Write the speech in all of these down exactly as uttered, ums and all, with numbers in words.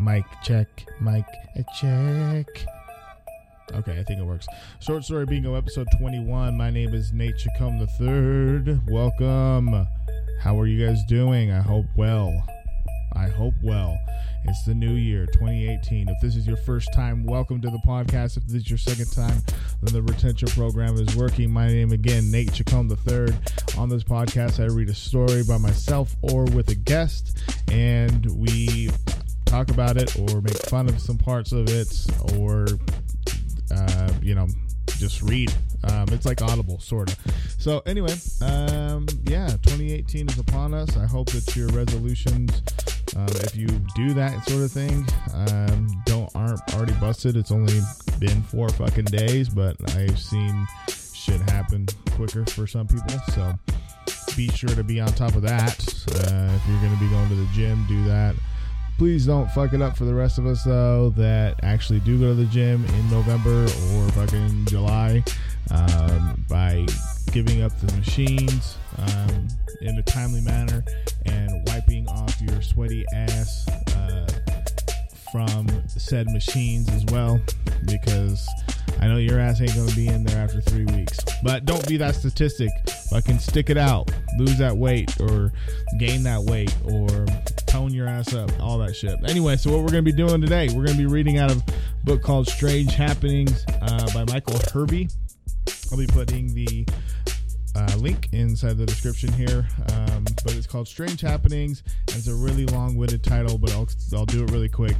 Mic check, mic check. Okay, I think it works. Short Story Bingo, episode twenty-one. My name is Nate Chacombe the third. Welcome. How are you guys doing? I hope well. I hope well. It's the new year, twenty eighteen. If this is your first time, welcome to the podcast. If this is your second time, then the retention program is working. My name again, Nate Chacombe the third. On this podcast, I read a story by myself or with a guest, and we talk about it or make fun of some parts of it or, uh, you know, just read. Um, it's like Audible, sort of. So anyway, um, yeah, twenty eighteen is upon us. I hope that your resolutions... Um, if you do that sort of thing, um, don't aren't already busted. It's only been four fucking days, but I've seen shit happen quicker for some people. So be sure to be on top of that. Uh, if you're going to be going to the gym, do that. Please don't fuck it up for the rest of us, though, that actually do go to the gym in November or fucking July um, by giving up the machines um, in a timely manner and wiping off your sweaty ass uh, from said machines as well, because I know your ass ain't gonna be in there after three weeks. But don't be that statistic. Fucking stick it out. Lose that weight or gain that weight or tone your ass up. All that shit. Anyway, so what we're gonna be doing today, we're gonna be reading out of a book called Strange Happenings uh, by Michael Herbie. I'll be putting the Uh, link inside the description here, um, but it's called Strange Happenings. It's a really long-winded title, but I'll, I'll do it really quick.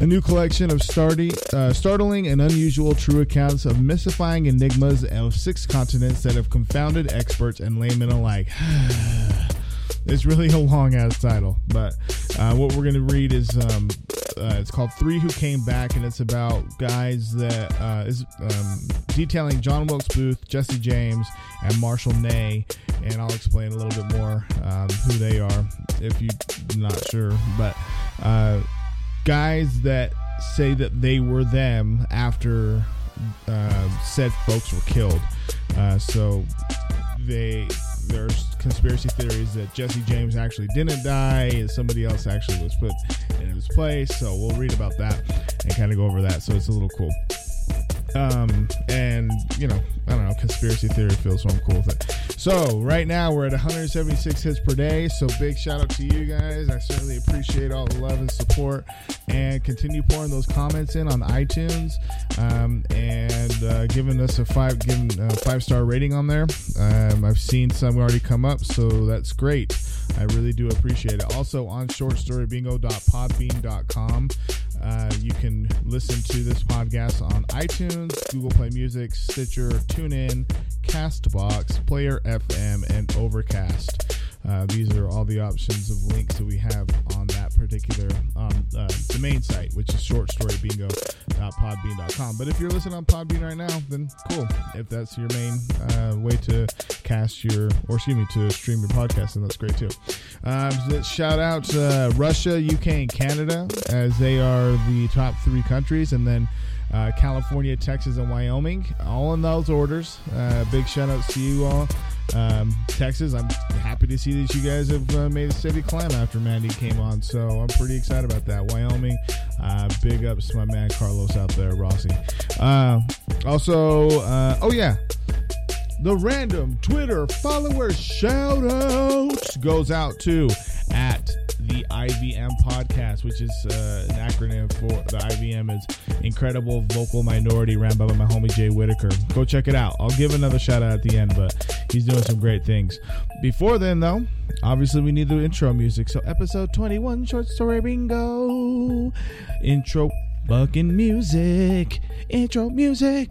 A new collection of starty, uh, startling and unusual true accounts of mystifying enigmas of six continents that have confounded experts and laymen alike. It's really a long-ass title, but uh, what we're going to read is um, uh, it's called Three Who Came Back, and it's about guys that uh, is um, detailing John Wilkes Booth, Jesse James, and Marshal Ney, and I'll explain a little bit more um, who they are if you're not sure, but uh, guys that say that they were them after uh, said folks were killed, uh, so they... There's conspiracy theories that Jesse James actually didn't die and somebody else actually was put in his place. So we'll read about that and kind of go over that. So it's a little cool. Um, and, you know, I don't know, conspiracy theory feels so I'm cool with it. So right now we're at one hundred seventy-six hits per day. So big shout out to you guys. I certainly appreciate all the love and support. And continue pouring those comments in on iTunes um, and uh, giving us a five giving a five star rating on there. Um, I've seen some already come up, so that's great. I really do appreciate it. Also on short story bingo dot podbean dot com, uh, you can listen to this podcast on iTunes, Google Play Music, Stitcher, TuneIn, Castbox, Player F M, and Overcast. Uh, these are all the options of links that we have on that particular um, uh, the main site, which is short story bingo dot podbean dot com. But if you're listening on Podbean right now, then cool. If that's your main uh, way to cast your, or excuse me, to stream your podcast, then that's great too. Um, so let's shout out to uh, Russia, U K, and Canada, as they are the top three countries, and then Uh, California, Texas, and Wyoming, all in those orders. Uh, big shout outs to you all. Um, Texas, I'm happy to see that you guys have uh, made a steady climb after Mandy came on, so I'm pretty excited about that. Wyoming, uh, big ups to my man Carlos out there, Rossi. Uh, also, uh, oh yeah, the random Twitter follower shout out goes out to at the I V M Podcast, which is uh, an acronym for the I V M is Incredible Vocal Minority, ran by my homie Jay Whittaker. Go check it out. I'll give another shout out at the end, but he's doing some great things. Before then, though, obviously we need the intro music. So episode twenty-one, Short Story Bingo. Intro fucking music. Intro music.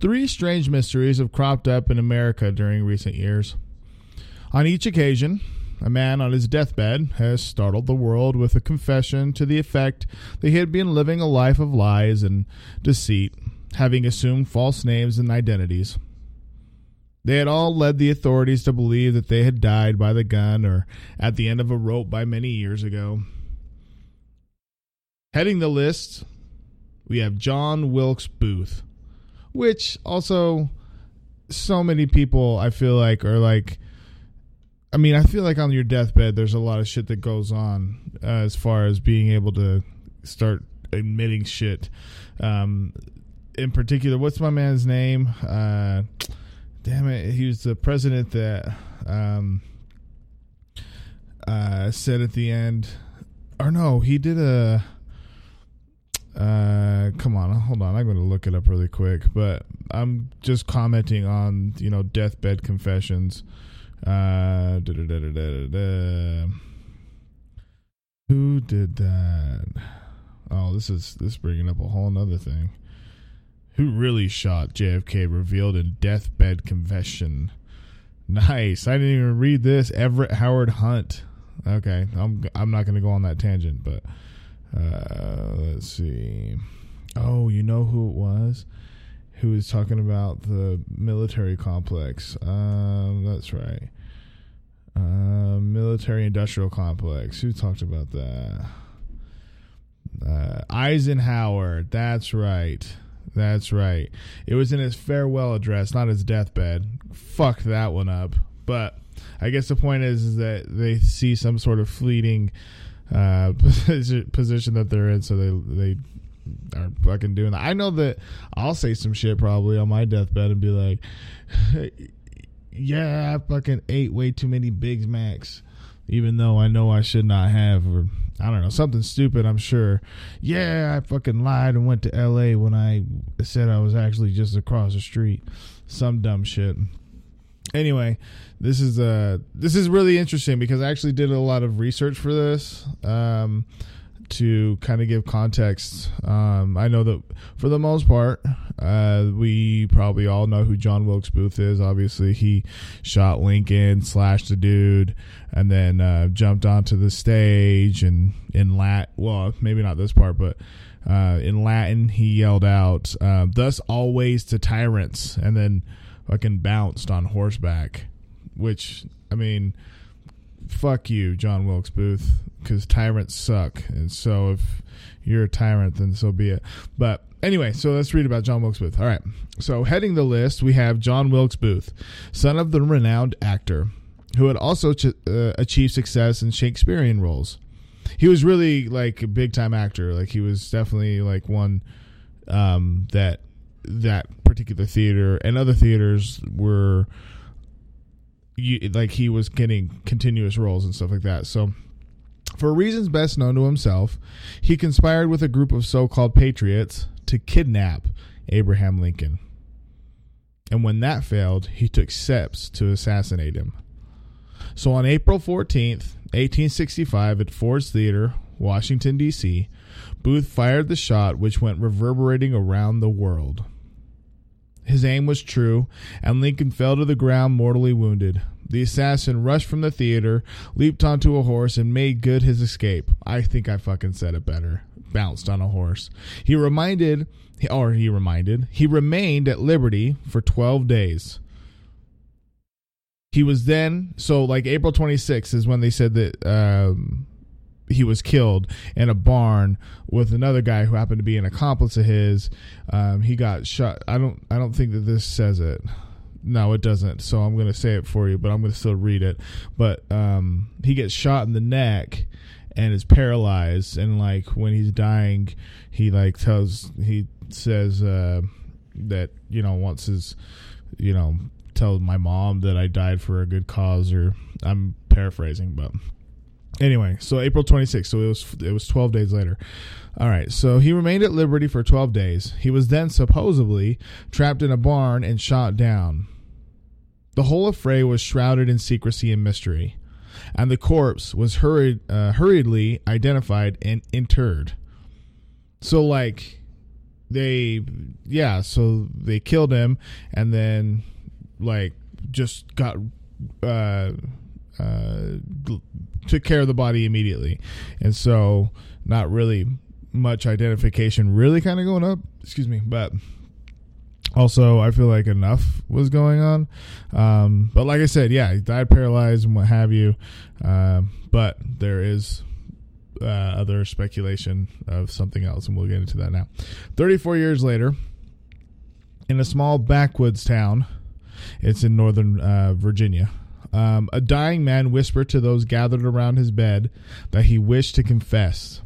Three strange mysteries have cropped up in America during recent years. On each occasion, a man on his deathbed, has startled the world with a confession to the effect that he had been living a life of lies and deceit, having assumed false names and identities. They had all led the authorities to believe that they had died by the gun or at the end of a rope by many years ago. Heading the list, we have John Wilkes Booth, which also so many people I feel like are like, I mean, I feel like on your deathbed, there's a lot of shit that goes on uh, as far as being able to start admitting shit. Um, in particular, what's my man's name? Uh, damn it. He was the president that um, uh, said at the end, or no, he did a, uh, come on, hold on. I'm going to look it up really quick, but I'm just commenting on, you know, deathbed confessions. Uh, da, da, da, da, da, da. Who did that? Oh, this is this is bringing up a whole nother thing. Who really shot J F K revealed in deathbed confession? Nice. I didn't even read this. Everett Howard Hunt. Okay, I'm I'm not gonna go on that tangent, but uh, let's see. Oh, you know who it was? Who is talking about the military complex. Um, that's right. Uh, military-industrial complex. Who talked about that? Uh, Eisenhower. That's right. That's right. It was in his farewell address, not his deathbed. Fuck that one up. But I guess the point is, is that they see some sort of fleeting uh, position that they're in, so they... they are fucking doing that. I know that I'll say some shit probably on my deathbed and be like, yeah, I fucking ate way too many Big Macs, even though I know I should not have, or I don't know, something stupid, I'm sure. Yeah, I fucking lied and went to L A when I said I was actually just across the street. Some dumb shit. Anyway, this is uh, this is really interesting because I actually did a lot of research for this. Um... to kind of give context. Um, I know that for the most part, uh, we probably all know who John Wilkes Booth is. Obviously he shot Lincoln, slashed the dude, and then, uh, jumped onto the stage and in Latin, well, maybe not this part, but, uh, in Latin, he yelled out, uh, thus always to tyrants, and then fucking bounced on horseback, which, I mean, fuck you, John Wilkes Booth, because tyrants suck, and so if you're a tyrant, then so be it. But anyway, so let's read about John Wilkes Booth. All right, so heading the list, we have John Wilkes Booth, son of the renowned actor, who had also ch- uh, achieved success in Shakespearean roles. He was really, like, a big-time actor. Like, he was definitely, like, one um, that that particular theater and other theaters were... You, like he was getting continuous roles and stuff like that. So for reasons best known to himself, he conspired with a group of so-called patriots to kidnap Abraham Lincoln. And when that failed, he took steps to assassinate him. So on April fourteenth, eighteen sixty-five, at Ford's Theater, Washington, D C, Booth fired the shot which went reverberating around the world. His aim was true, and Lincoln fell to the ground mortally wounded. The assassin rushed from the theater, leaped onto a horse, and made good his escape. I think I fucking said it better. Bounced on a horse. He reminded, or he reminded, he remained at liberty for twelve days. He was then, so like April twenty-sixth is when they said that um, he was killed in a barn with another guy who happened to be an accomplice of his. Um, he got shot. I don't, I don't think that this says it. No, it doesn't. So I'm going to say it for you, but I'm going to still read it. But, um, he gets shot in the neck and is paralyzed. And like when he's dying, he like tells, he says, uh, that, you know, wants his, you know, tell my mom that I died for a good cause, or I'm paraphrasing, but anyway, so April twenty-sixth, so it was it was twelve days later. All right, so he remained at liberty for twelve days. He was then supposedly trapped in a barn and shot down. The whole affray was shrouded in secrecy and mystery, and the corpse was hurried, uh, hurriedly identified and interred. So, like, they, yeah, so they killed him and then, like, just got... Uh, uh, took care of the body immediately. And so not really much identification really kind of going up, excuse me, but also I feel like enough was going on. Um, but like I said, yeah, he died paralyzed and what have you. Uh, but there is uh, other speculation of something else, and we'll get into that now. thirty-four years later, in a small backwoods town, it's in northern uh, Virginia, um, a dying man whispered to those gathered around his bed that he wished to confess.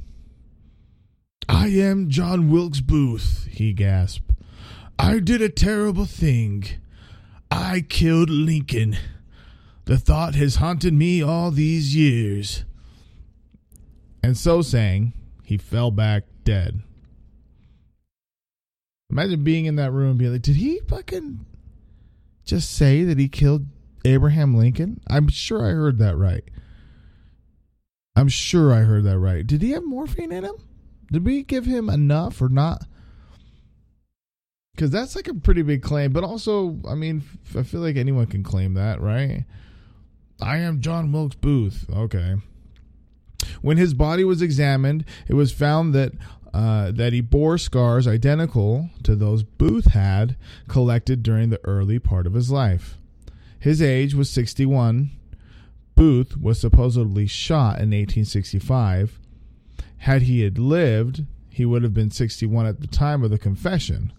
"I am John Wilkes Booth," he gasped. "I did a terrible thing. I killed Lincoln. The thought has haunted me all these years." And so saying, he fell back dead. Imagine being in that room and being like, did he fucking just say that he killed Abraham Lincoln? I'm sure I heard that right. I'm sure I heard that right. Did he have morphine in him? Did we give him enough or not? Because that's like a pretty big claim. But also, I mean, I feel like anyone can claim that, right? I am John Wilkes Booth. Okay. When his body was examined, it was found that uh, that he bore scars identical to those Booth had collected during the early part of his life. His age was sixty-one. Booth was supposedly shot in eighteen sixty-five. Had he had lived, he would have been sixty-one at the time of the confession.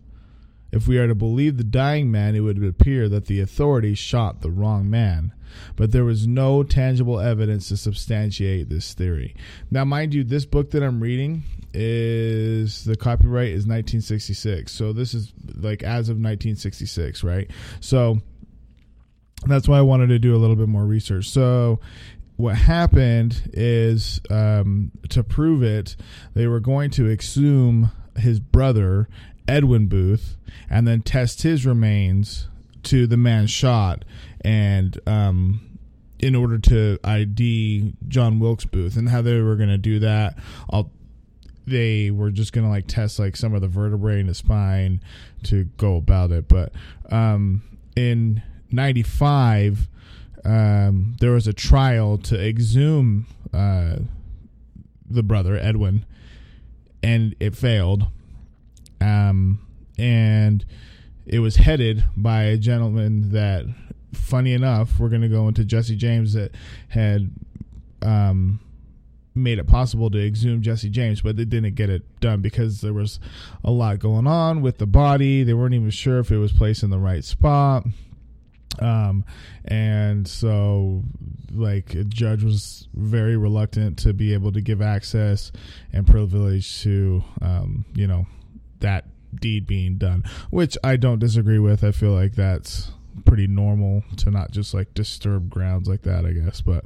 If we are to believe the dying man, it would appear that the authorities shot the wrong man. But there was no tangible evidence to substantiate this theory. Now, mind you, this book that I'm reading is, the copyright is nineteen sixty-six. So this is like as of nineteen sixty-six, right? So that's why I wanted to do a little bit more research. So what happened is, um, to prove it, they were going to exhume his brother, Edwin Booth, and then test his remains to the man shot, and um, in order to I D John Wilkes Booth. And how they were going to do that, I'll, they were just going to like test like some of the vertebrae in the spine to go about it. But um, in ninety-five, um, there was a trial to exhume uh, the brother, Edwin, and it failed. Um, and it was headed by a gentleman that, funny enough, we're going to go into Jesse James, that had um, made it possible to exhume Jesse James, but they didn't get it done because there was a lot going on with the body. They weren't even sure if it was placed in the right spot. Um, and so like a judge was very reluctant to be able to give access and privilege to, um, you know, that deed being done, which I don't disagree with. I feel like that's pretty normal to not just like disturb grounds like that, I guess. But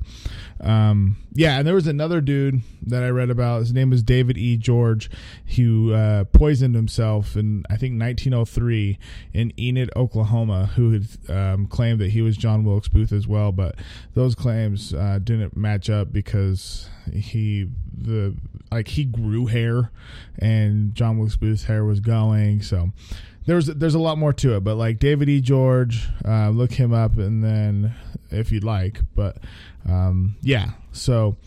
um, yeah, and there was another dude that I read about. His name was David E. George, who uh, poisoned himself in, I think, nineteen oh three in Enid, Oklahoma, who had um, claimed that he was John Wilkes Booth as well. But those claims uh, didn't match up because he the like he grew hair, and John Wilkes Booth's hair was going. So There's there's a lot more to it, but like David E. George, uh, look him up, and then if you'd like. But um, yeah, so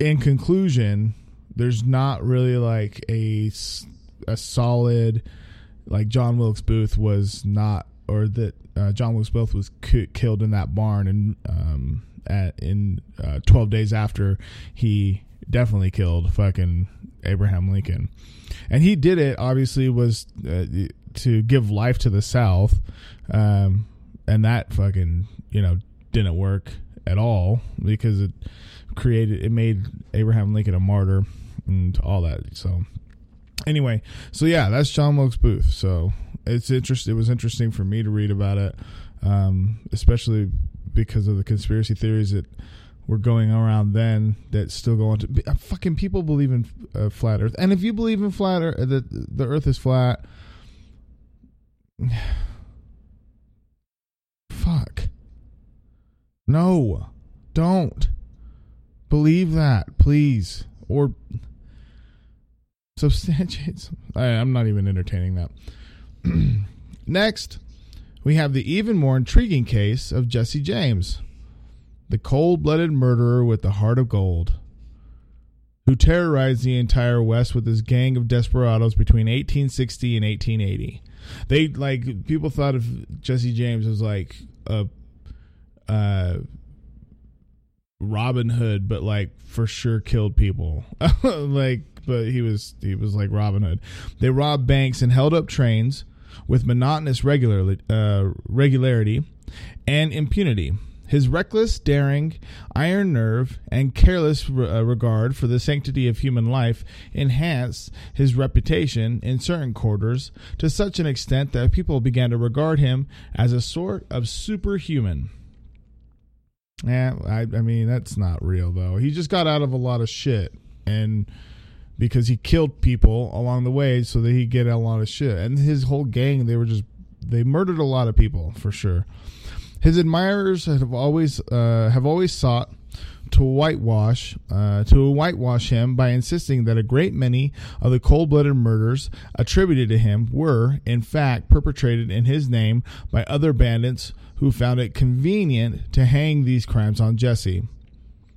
in conclusion, there's not really like a a solid like John Wilkes Booth was not, or that uh, John Wilkes Booth was c- killed in that barn and um, at, in uh, twelve days after he definitely killed fucking Abraham Lincoln. And he did it, obviously, was uh, to give life to the South. Um, and that fucking, you know, didn't work at all because it created, it made Abraham Lincoln a martyr and all that. So anyway, so yeah, that's John Wilkes Booth. So it's interest. It was interesting for me to read about it, um, especially because of the conspiracy theories that were going around then that still go on to be, uh, fucking people believe in uh, flat earth. And if you believe in flat earth, that the earth is flat, fuck no, don't believe that, please, or substantiate some, I, I'm not even entertaining that. Next we have the even more intriguing case of Jesse James. the cold-blooded murderer with the heart of gold, who terrorized the entire West with his gang of desperados between eighteen sixty and eighteen eighty. They, like, people thought of Jesse James as like a uh, Robin Hood, but like for sure killed people. Like, but he was he was like Robin Hood. They robbed banks and held up trains with monotonous regular, uh, regularity and impunity. His reckless daring, iron nerve, and careless re- regard for the sanctity of human life enhanced his reputation in certain quarters to such an extent that people began to regard him as a sort of superhuman. Yeah, I, I mean, that's not real, though. He just got out of a lot of shit, and because he killed people along the way so that he'd get a lot of shit. And his whole gang, they were just, they murdered a lot of people, for sure. His admirers have always uh, have always sought to whitewash uh, to whitewash him by insisting that a great many of the cold-blooded murders attributed to him were, in fact, perpetrated in his name by other bandits who found it convenient to hang these crimes on Jesse.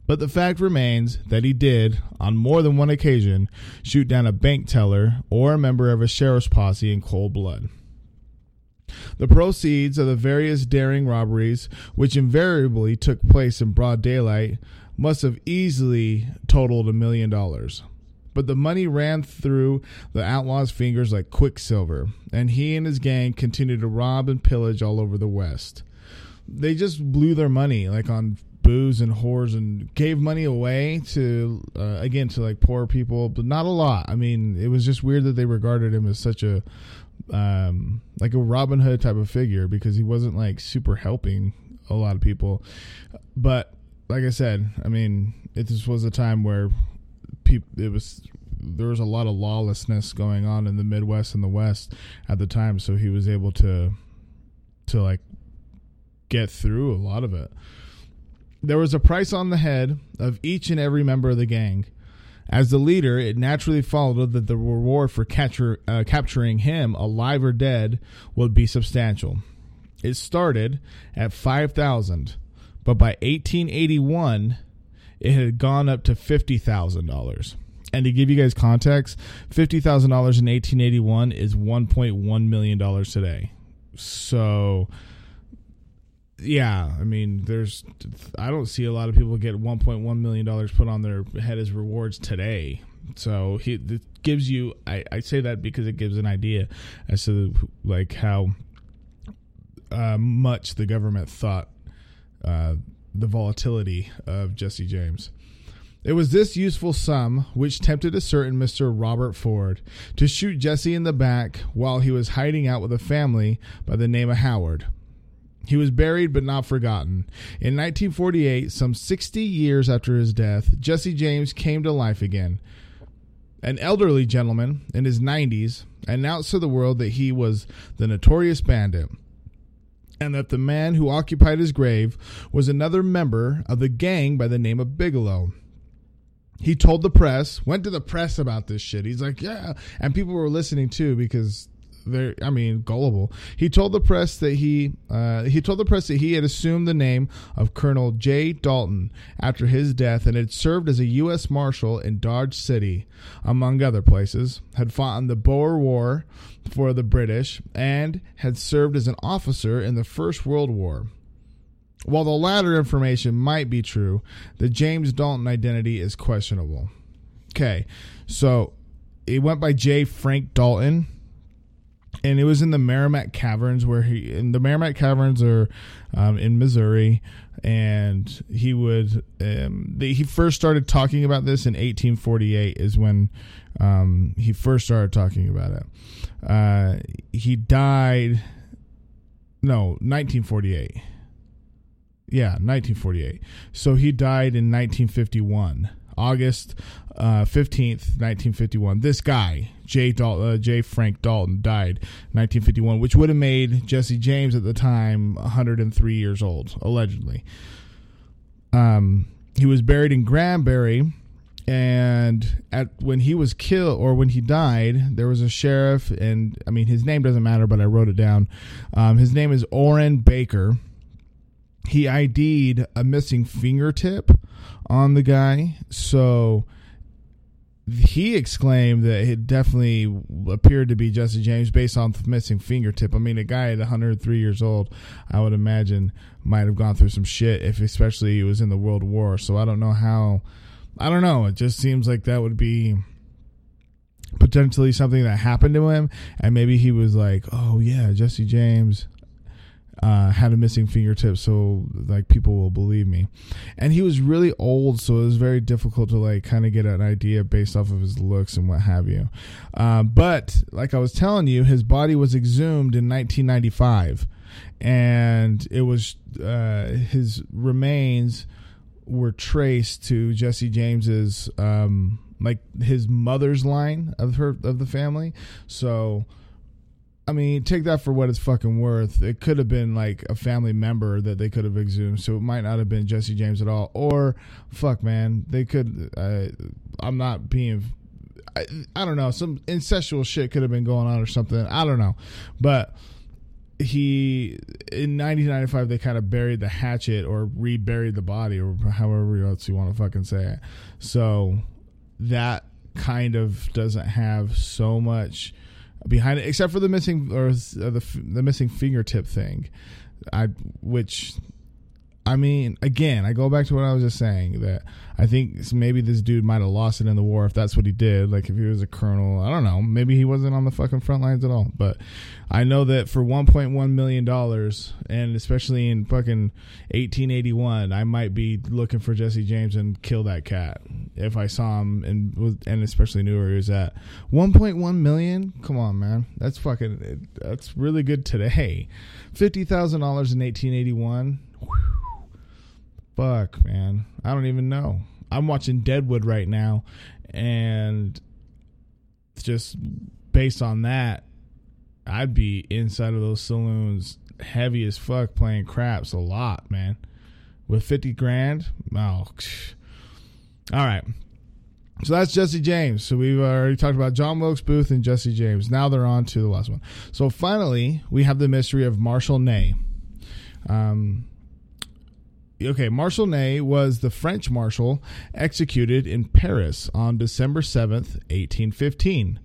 But the fact remains that he did, on more than one occasion, shoot down a bank teller or a member of a sheriff's posse in cold blood. The proceeds of the various daring robberies, which invariably took place in broad daylight, must have easily totaled a million dollars. But the money ran through the outlaw's fingers like quicksilver, and he and his gang continued to rob and pillage all over the West. They just blew their money, like on booze and whores, and gave money away to, uh, again, to like poor people, but not a lot. I mean, it was just weird that they regarded him as such a Um, like a Robin Hood type of figure, because he wasn't like super helping a lot of people. But like I said, I mean, it just was a time where people, it was, there was a lot of lawlessness going on in the Midwest and the West at the time. So he was able to, to like get through a lot of it. There was a price on the head of each and every member of the gang. As the leader, it naturally followed that the reward for capture, uh, capturing him, alive or dead, would be substantial. It started at five thousand dollars, but by eighteen eighty-one, it had gone up to fifty thousand dollars. And to give you guys context, fifty thousand dollars in eighteen eighty-one is one point one million dollars today. So, yeah, I mean, there's, I don't see a lot of people get one point one million dollars put on their head as rewards today. So he, it gives you, I, I say that because it gives an idea as to like how uh, much the government thought uh, the volatility of Jesse James. It was this useful sum which tempted a certain Mister Robert Ford to shoot Jesse in the back while he was hiding out with a family by the name of Howard. He was buried but not forgotten. In nineteen forty-eight, some sixty years after his death, Jesse James came to life again. An elderly gentleman in his nineties announced to the world that he was the notorious bandit, and that the man who occupied his grave was another member of the gang by the name of Bigelow. He told the press, went to the press about this shit. He's like, yeah. And people were listening too, because They're, I mean, gullible. He told the press that he uh, he told the press that he had assumed the name of Colonel J. Dalton after his death and had served as a U S Marshal in Dodge City, among other places, had fought in the Boer War for the British, and had served as an officer in the First World War. While the latter information might be true, the James Dalton identity is questionable. Okay, so he went by J. Frank Dalton. And it was in the Meramec Caverns, where he, in the Meramec Caverns are um, in Missouri, and he would, um, the, he first started talking about this in eighteen forty-eight is when um, he first started talking about it. Uh, he died, no, nineteen forty-eight. Yeah, nineteen forty-eight. So he died in nineteen fifty-one, August uh, fifteenth, nineteen fifty-one. This guy, J. Dal- uh, J. Frank Dalton, died nineteen fifty-one, which would have made Jesse James at the time one hundred three years old, allegedly. Um, he was buried in Granbury, and at when he was killed, or when he died, there was a sheriff, and I mean, his name doesn't matter, but I wrote it down. Um, his name is Oren Baker. he I D'd a missing fingertip on the guy, so he exclaimed that it definitely appeared to be Jesse James based on the missing fingertip. I mean, a guy at one hundred three years old, I would imagine, might have gone through some shit, if especially he was in the World War. So I don't know how. I don't know. It just seems like that would be potentially something that happened to him, and maybe he was like, "Oh yeah, Jesse James uh, had a missing fingertip, so like people will believe me." And he was really old, so it was very difficult to like kind of get an idea based off of his looks and what have you. Uh, but like I was telling you, his body was exhumed in nineteen ninety-five, and it was uh, his remains were traced to Jesse James's. Um, like his mother's line of her, of the family. So, I mean, take that for what it's fucking worth. It could have been like a family member that they could have exhumed. So it might not have been Jesse James at all, or fuck man, they could, uh, I'm not being, I, I don't know. Some incestual shit could have been going on or something. I don't know. But he, in nineteen ninety-five, they kind of buried the hatchet or reburied the body or however else you want to fucking say it. So that kind of doesn't have so much behind it, except for the missing or the the missing fingertip thing. I, which, I mean, again, I go back to what I was just saying, that I think maybe this dude might have lost it in the war if that's what he did. Like if he was a colonel, I don't know, maybe he wasn't on the fucking front lines at all. But I know that for one point one million dollars, and especially in fucking eighteen eighty-one, I might be looking for Jesse James and kill that cat if I saw him and and especially knew where he was at. one point one million? Come on, man. That's fucking, that's really good today. fifty thousand dollars in eighteen eighty-one. Fuck, man. I don't even know. I'm watching Deadwood right now, and just based on that, I'd be inside of those saloons heavy as fuck playing craps a lot, man. With fifty grand? Oh. All right. So that's Jesse James. So we've already talked about John Wilkes Booth and Jesse James. Now they're on to the last one. So finally, we have the mystery of Marshal Ney. Um... Okay, Marshal Ney was the French marshal executed in Paris on December seventh, eighteen fifteen.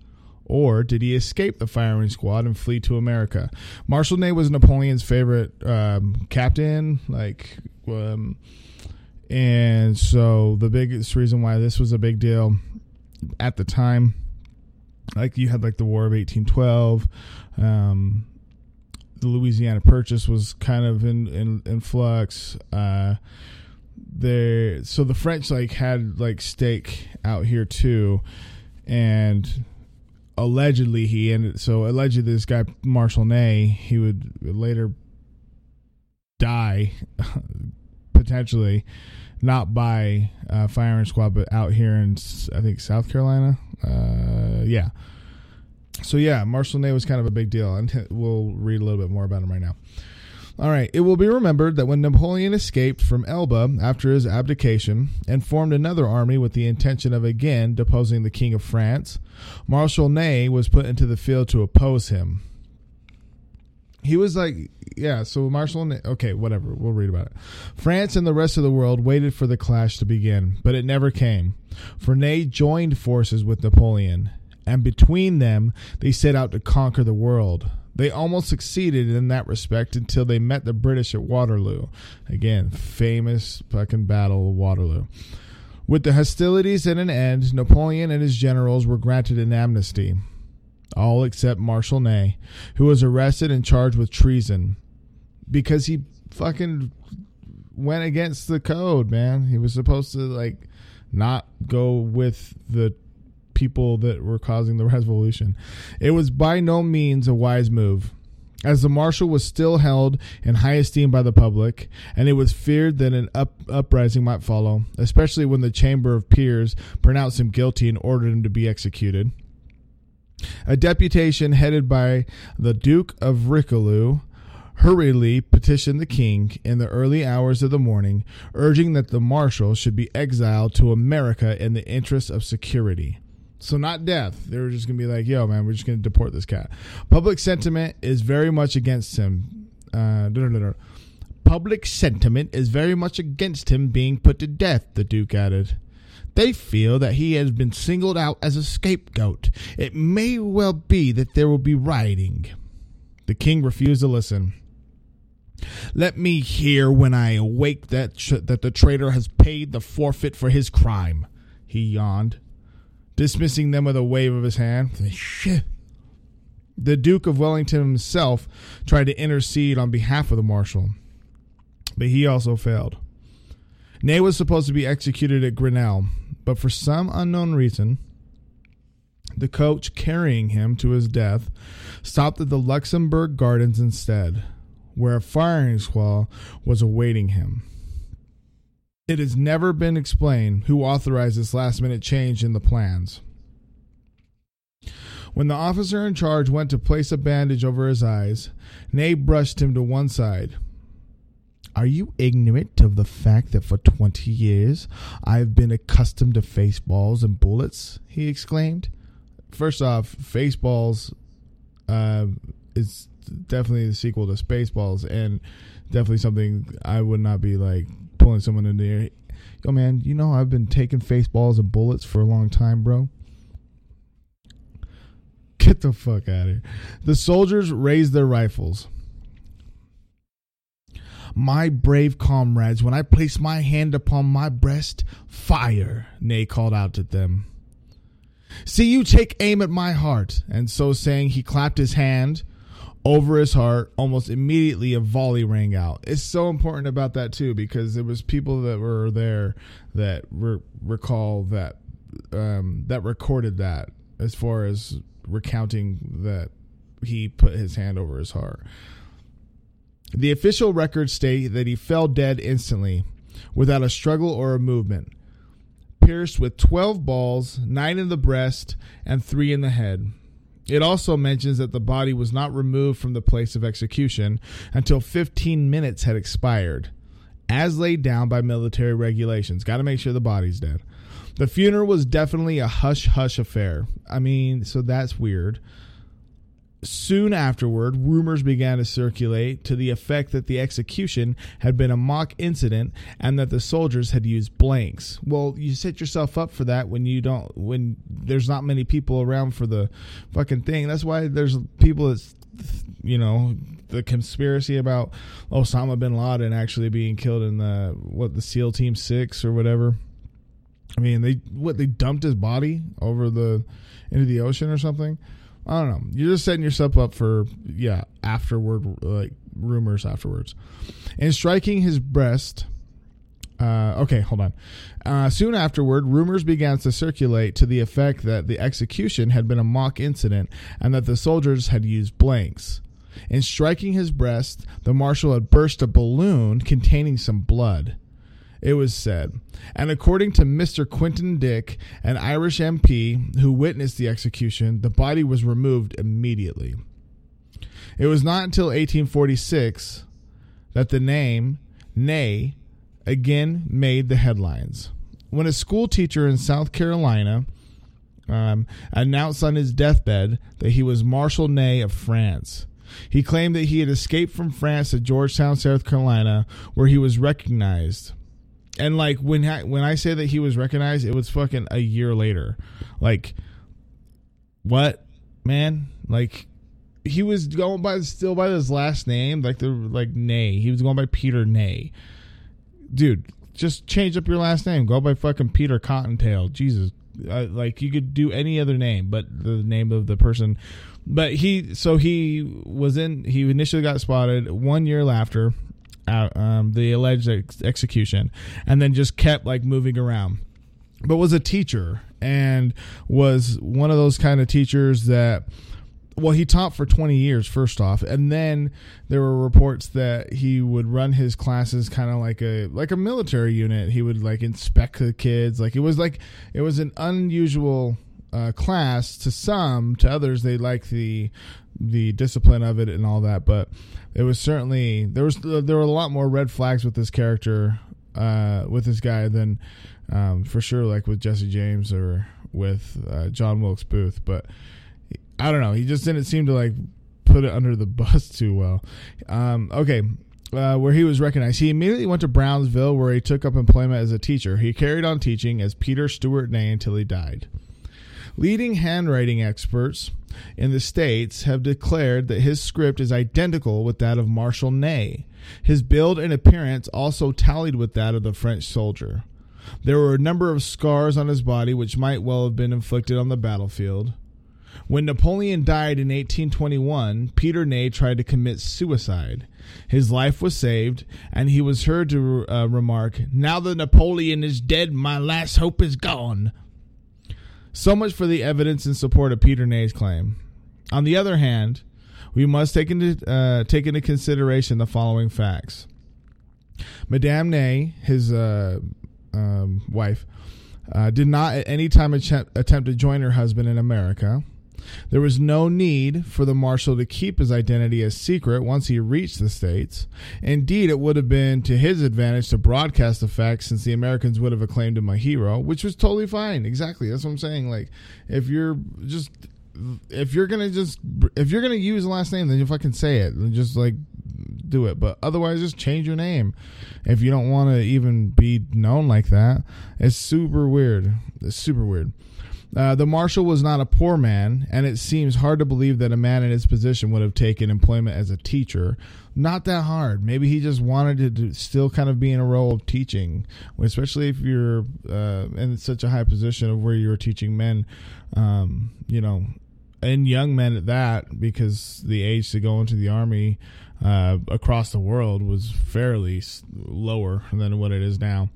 Or did he escape the firing squad and flee to America? Marshal Ney was Napoleon's favorite um, captain, like, um, and so the biggest reason why this was a big deal at the time, like you had like the War of eighteen twelve, um, the Louisiana Purchase was kind of in, in, in flux. Uh, there, so the French like had like stake out here too, and allegedly he ended. So allegedly, this guy Marshal Ney, he would later die, potentially, not by uh, firing squad, but out here in I think South Carolina. Uh, yeah. So, yeah, Marshal Ney was kind of a big deal, and we'll read a little bit more about him right now. All right. It will be remembered that when Napoleon escaped from Elba after his abdication and formed another army with the intention of again deposing the King of France, Marshal Ney was put into the field to oppose him. He was like, yeah, so Marshal Ney, okay, whatever. We'll read about it. France and the rest of the world waited for the clash to begin, but it never came, for Ney joined forces with Napoleon. And between them, they set out to conquer the world. They almost succeeded in that respect until they met the British at Waterloo. Again, famous fucking battle of Waterloo. With the hostilities at an end, Napoleon and his generals were granted an amnesty. All except Marshal Ney, who was arrested and charged with treason. Because he fucking went against the code, man. He was supposed to, like, not go with the people that were causing the revolution. It was by no means a wise move, as the marshal was still held in high esteem by the public, and it was feared that an up- uprising might follow, especially when the Chamber of Peers pronounced him guilty and ordered him to be executed. A deputation headed by the Duke of Richelieu hurriedly petitioned the king in the early hours of the morning, urging that the marshal should be exiled to America in the interest of security. So not death. They were just going to be like, yo, man, we're just going to deport this cat. Public sentiment is very much against him. Uh, public sentiment is very much against him being put to death," the Duke added. "They feel that he has been singled out as a scapegoat. It may well be that there will be rioting." The king refused to listen. "Let me hear when I awake that tra- that the traitor has paid the forfeit for his crime," he yawned, dismissing them with a wave of his hand. Shit. The Duke of Wellington himself tried to intercede on behalf of the marshal, but he also failed. Ney was supposed to be executed at Grenelle, but for some unknown reason, the coach carrying him to his death stopped at the Luxembourg Gardens instead, where a firing squad was awaiting him. It has never been explained who authorized this last-minute change in the plans. When the officer in charge went to place a bandage over his eyes, Ney brushed him to one side. "Are you ignorant of the fact that for twenty years I've been accustomed to face balls and bullets?" he exclaimed. First off, face balls uh, is definitely the sequel to Spaceballs, and definitely something I would not be like pulling someone in the air. "Yo, man, you know I've been taking face balls and bullets for a long time, bro." Get the fuck out of here. The soldiers raised their rifles. "My brave comrades, when I place my hand upon my breast, fire," Ney called out to them. "See you take aim at my heart." And so saying, he clapped his hand over his heart. Almost immediately, a volley rang out. It's so important about that, too, because there was people that were there that re- recall that, um, that recorded that as far as recounting that he put his hand over his heart. The official records state that he fell dead instantly, without a struggle or a movement, pierced with twelve balls, nine in the breast and three in the head. It also mentions that the body was not removed from the place of execution until fifteen minutes had expired, as laid down by military regulations. Got to make sure the body's dead. The funeral was definitely a hush-hush affair. I mean, so that's weird. Soon afterward, rumors began to circulate to the effect that the execution had been a mock incident and that the soldiers had used blanks. Well, you set yourself up for that when you don't, when there's not many people around for the fucking thing. That's why there's people that, you know, the conspiracy about Osama bin Laden actually being killed in the, what, the SEAL Team six or whatever. I mean, they what they dumped his body over the into the ocean or something. I don't know. You're just setting yourself up for, yeah, afterward, like, rumors afterwards. And striking his breast, uh, okay, hold on. Uh, soon afterward, rumors began to circulate to the effect that the execution had been a mock incident and that the soldiers had used blanks. In striking his breast, the marshal had burst a balloon containing some blood, it was said. And according to Mister Quinton Dick, an Irish M P who witnessed the execution, the body was removed immediately. It was not until eighteen forty-six that the name Ney again made the headlines, when a school teacher in South Carolina um, announced on his deathbed that he was Marshal Ney of France. He claimed that he had escaped from France to Georgetown, South Carolina, where he was recognized. And, like, when I, when I say that he was recognized, it was fucking a year later. Like, what, man? Like, he was going by, still by his last name. Like, the like Nay. He was going by Peter Nay. Dude, just change up your last name. Go by fucking Peter Cottontail. Jesus. I, like, you could do any other name but the name of the person. But he, so he was in, he initially got spotted one year after. Out, um, the alleged ex- execution, and then just kept like moving around, but was a teacher and was one of those kind of teachers that, well, he taught for twenty years first off, and then there were reports that he would run his classes kind of like a like a military unit. He would like inspect the kids. Like it was like it was an unusual uh, class to some, to others they liked the the discipline of it and all that, but it was certainly there was there were a lot more red flags with this character, uh, with this guy than um, for sure, like with Jesse James or with uh, John Wilkes Booth. But I don't know, he just didn't seem to like put it under the bus too well. Um, okay, Uh, where he was recognized. He immediately went to Brownsville, where he took up employment as a teacher. He carried on teaching as Peter Stewart Nay until he died. Leading handwriting experts in the States have declared that his script is identical with that of Marshal Ney. His build and appearance also tallied with that of the French soldier. There were a number of scars on his body which might well have been inflicted on the battlefield. When Napoleon died in eighteen twenty-one, Peter Ney tried to commit suicide. His life was saved, and he was heard to uh, remark, "Now that Napoleon is dead, my last hope is gone." So much for the evidence in support of Peter Ney's claim. On the other hand, we must take into, uh, take into consideration the following facts. Madame Ney, his uh, um, wife, uh, did not at any time att- attempt to join her husband in America. There was no need for the marshal to keep his identity a secret once he reached the States. Indeed, it would have been to his advantage to broadcast the fact, since the Americans would have acclaimed him a hero, which was totally fine. Exactly. That's what I'm saying. Like, if you're just, if you're going to just, if you're going to use the last name, then you fucking say it and just like do it. But otherwise, just change your name. If you don't want to even be known like that, it's super weird. It's super weird. Uh, the marshal was not a poor man, and it seems hard to believe that a man in his position would have taken employment as a teacher. Not that hard. Maybe he just wanted to do, still kind of be in a role of teaching, especially if you're uh, in such a high position of where you're teaching men, um, you know, and young men at that, because the age to go into the army uh, across the world was fairly lower than what it is now.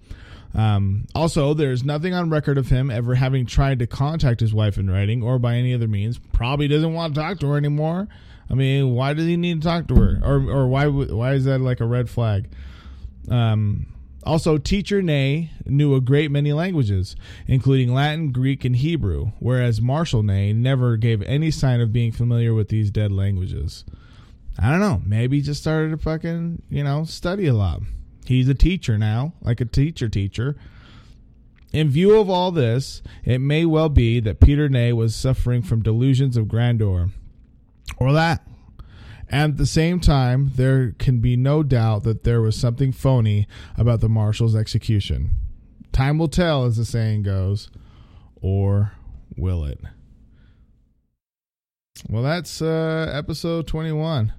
Um, also, there's nothing on record of him ever having tried to contact his wife in writing or by any other means. Probably doesn't want to talk to her anymore. I mean, why does he need to talk to her? Or or why why is that like a red flag? Um, also, Teacher Ney knew a great many languages, including Latin, Greek, and Hebrew, whereas Marshal Ney never gave any sign of being familiar with these dead languages. I don't know. Maybe he just started to fucking, you know, study a lot. He's a teacher now, like a teacher teacher. In view of all this, it may well be that Peter Ney was suffering from delusions of grandeur. Or that. And at the same time, there can be no doubt that there was something phony about the marshal's execution. Time will tell, as the saying goes. Or will it? Well, that's uh, episode twenty-one.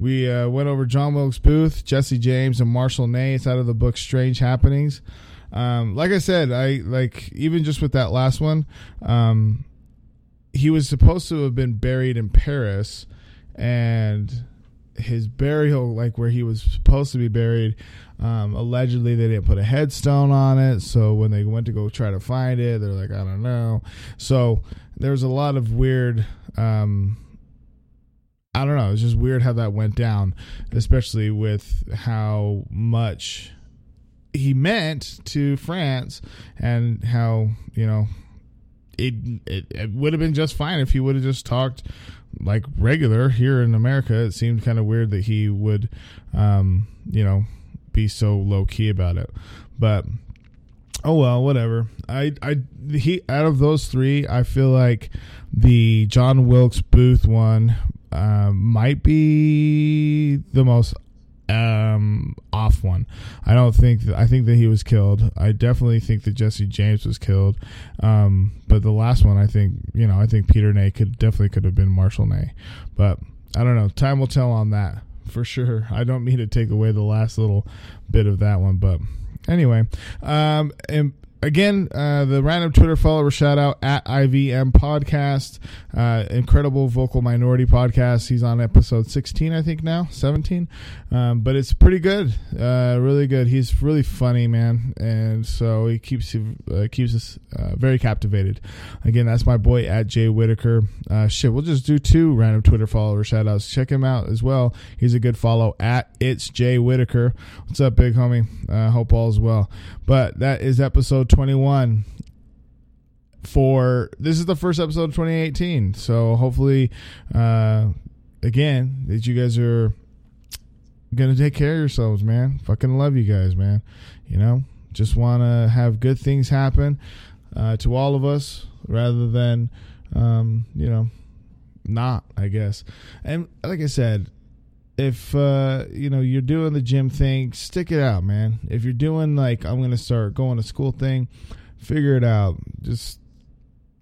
We uh, went over John Wilkes Booth, Jesse James, and Marshal Ney. It's out of the book Strange Happenings. Um, like I said, I like even just with that last one, um, he was supposed to have been buried in Paris, and his burial, like where he was supposed to be buried, um, allegedly they didn't put a headstone on it. So when they went to go try to find it, they're like, I don't know. So there's a lot of weird. Um, I don't know. It's just weird how that went down, especially with how much he meant to France and how, you know, it it, it would have been just fine if he would have just talked like regular here in America. It seemed kind of weird that he would, um, you know, be so low key about it. But oh well, whatever. I, I, he out of those three, I feel like the John Wilkes Booth one. Uh, might be the most um, off one. I don't think that, I think that he was killed. I definitely think that Jesse James was killed. Um, but the last one, I think, you know, I think Peter Ney could definitely could have been Marshal Ney. But I don't know. Time will tell on that for sure. I don't mean to take away the last little bit of that one, but anyway, um, and. Again, uh, the random Twitter follower shout out at I V M Podcast, uh, incredible vocal minority podcast. He's on episode sixteen, I think now, seventeen, um, but it's pretty good, uh, really good. He's really funny, man, and so he keeps uh, keeps us uh, very captivated. Again, that's my boy at Jay Whittaker. Uh, shit, we'll just do two random Twitter follower shout outs. Check him out as well. He's a good follow at It's Jay Whittaker. What's up, big homie? Uh, hope all's well. But that is episode twenty-one. For this is the first episode of twenty eighteen, so hopefully uh again that you guys are gonna take care of yourselves, man. Fucking love you guys, man. You know, just want to have good things happen uh to all of us rather than um you know not, I guess. And like I said, if uh, you know, you're doing the gym thing, stick it out, man. If you're doing like, I'm going to start going to school thing, figure it out. Just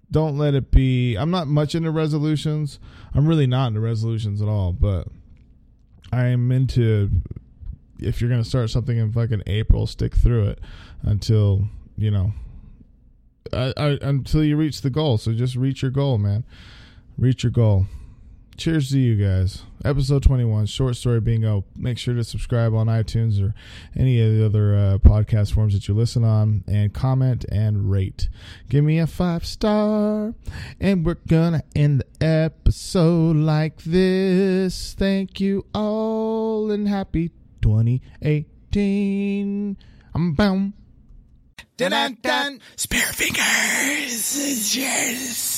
don't let it be. I'm not much into resolutions. I'm really not into resolutions at all, but I am into, if you're going to start something in fucking April, stick through it until, you know, I, I, until you reach the goal. So just reach your goal, man. Reach your goal. Cheers to you guys. Episode twenty-one, Short Story Bingo. Make sure to subscribe on iTunes or any of the other uh, podcast forms that you listen on, and comment and rate. Give me a five star, and we're going to end the episode like this. Thank you all, and happy twenty eighteen. I'm bound. Dun dun dun. Spare fingers. Cheers.